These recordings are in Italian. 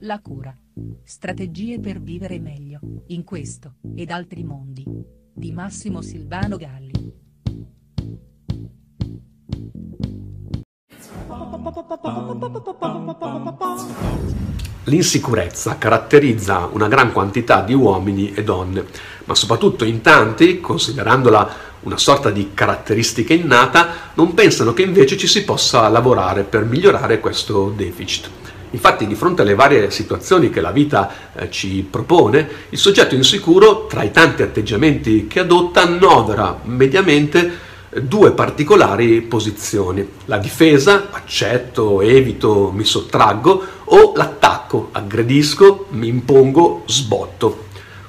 La cura. Strategie per vivere meglio, in questo, ed altri mondi. Di Massimo Silvano Galli. L'insicurezza caratterizza una gran quantità di uomini e donne, ma soprattutto in tanti, considerandola una sorta di caratteristica innata, non pensano che invece ci si possa lavorare per migliorare questo deficit. Infatti, di fronte alle varie situazioni che la vita ci propone, il soggetto insicuro, tra i tanti atteggiamenti che adotta, annovera mediamente due particolari posizioni: la difesa, accetto, evito, mi sottraggo, o l'attacco, aggredisco, mi impongo, sbotto.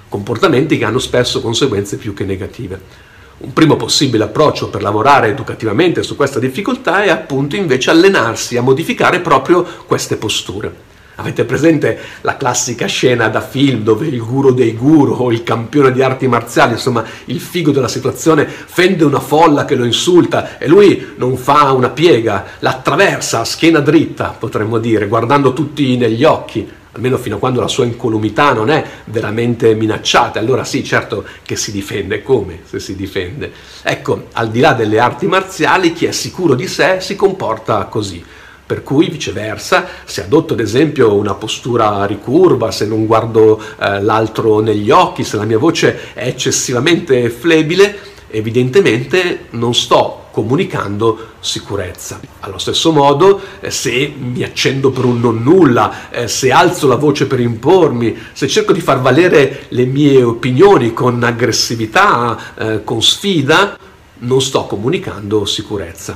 Comportamenti che hanno spesso conseguenze più che negative. Un primo possibile approccio per lavorare educativamente su questa difficoltà è appunto invece allenarsi a modificare proprio queste posture. Avete presente la classica scena da film dove il guru dei guru o il campione di arti marziali, insomma il figo della situazione, fende una folla che lo insulta e lui non fa una piega, la attraversa a schiena dritta, potremmo dire, guardando tutti negli occhi, almeno fino a quando la sua incolumità non è veramente minacciata. Allora sì, certo che si difende, come se si difende. Ecco, al di là delle arti marziali, chi è sicuro di sé si comporta così. Per cui, viceversa, se adotto ad esempio una postura ricurva, se non guardo l'altro negli occhi, se la mia voce è eccessivamente flebile, evidentemente non sto comunicando sicurezza. Allo stesso modo, se mi accendo per un non nulla, se alzo la voce per impormi, se cerco di far valere le mie opinioni con aggressività, con sfida, non sto comunicando sicurezza.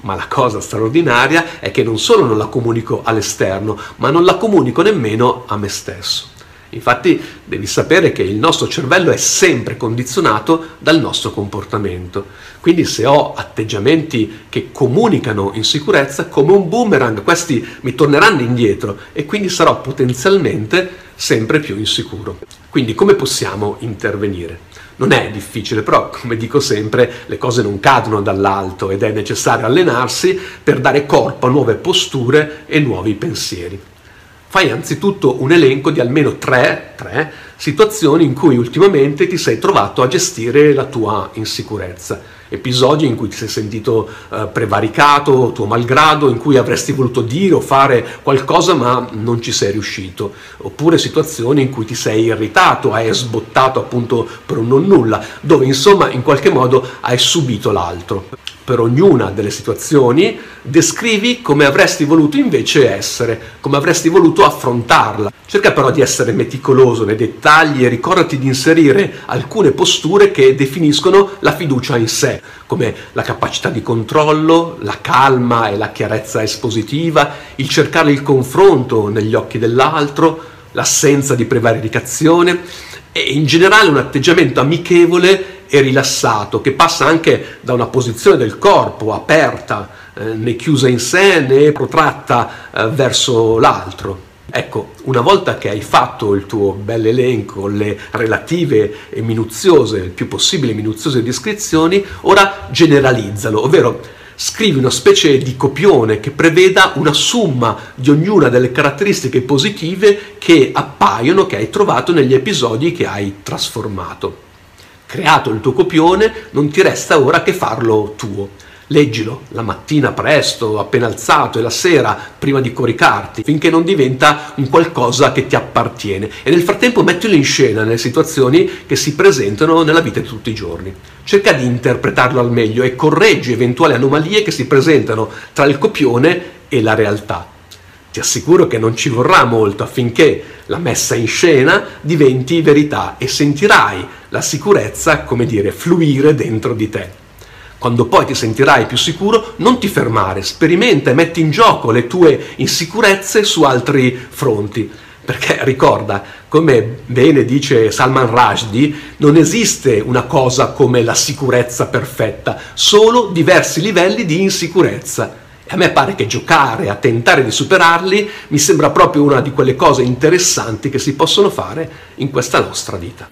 Ma la cosa straordinaria è che non solo non la comunico all'esterno, ma non la comunico nemmeno a me stesso. Infatti devi sapere che il nostro cervello è sempre condizionato dal nostro comportamento. Quindi se ho atteggiamenti che comunicano insicurezza, come un boomerang, questi mi torneranno indietro e quindi sarò potenzialmente sempre più insicuro. Quindi come possiamo intervenire? Non è difficile, però come dico sempre, le cose non cadono dall'alto ed è necessario allenarsi per dare corpo a nuove posture e nuovi pensieri. Fai anzitutto un elenco di almeno tre situazioni in cui ultimamente ti sei trovato a gestire la tua insicurezza. Episodi in cui ti sei sentito prevaricato, tuo malgrado, in cui avresti voluto dire o fare qualcosa ma non ci sei riuscito. Oppure situazioni in cui ti sei irritato, hai sbottato appunto per un non nulla, dove insomma in qualche modo hai subito l'altro. Per ognuna delle situazioni descrivi come avresti voluto invece essere, come avresti voluto affrontarla. Cerca però di essere meticoloso nei dettagli e ricordati di inserire alcune posture che definiscono la fiducia in sé, come la capacità di controllo, la calma e la chiarezza espositiva, il cercare il confronto negli occhi dell'altro, l'assenza di prevaricazione e in generale un atteggiamento amichevole e rilassato, che passa anche da una posizione del corpo aperta, né chiusa in sé né protratta verso l'altro. Ecco, una volta che hai fatto il tuo bell'elenco, le relative e minuziose, il più possibile minuziose descrizioni, ora generalizzalo, ovvero scrivi una specie di copione che preveda una somma di ognuna delle caratteristiche positive che appaiono, che hai trovato negli episodi che hai trasformato. Creato il tuo copione, non ti resta ora che farlo tuo. Leggilo la mattina presto, appena alzato, e la sera prima di coricarti, finché non diventa un qualcosa che ti appartiene. E nel frattempo mettilo in scena nelle situazioni che si presentano nella vita di tutti i giorni. Cerca di interpretarlo al meglio e correggi eventuali anomalie che si presentano tra il copione e la realtà. Ti assicuro che non ci vorrà molto affinché la messa in scena diventi verità e sentirai la sicurezza, come dire, fluire dentro di te. Quando poi ti sentirai più sicuro, non ti fermare, sperimenta e metti in gioco le tue insicurezze su altri fronti. Perché ricorda, come bene dice Salman Rushdie, non esiste una cosa come la sicurezza perfetta, solo diversi livelli di insicurezza. A me pare che giocare a tentare di superarli mi sembra proprio una di quelle cose interessanti che si possono fare in questa nostra vita.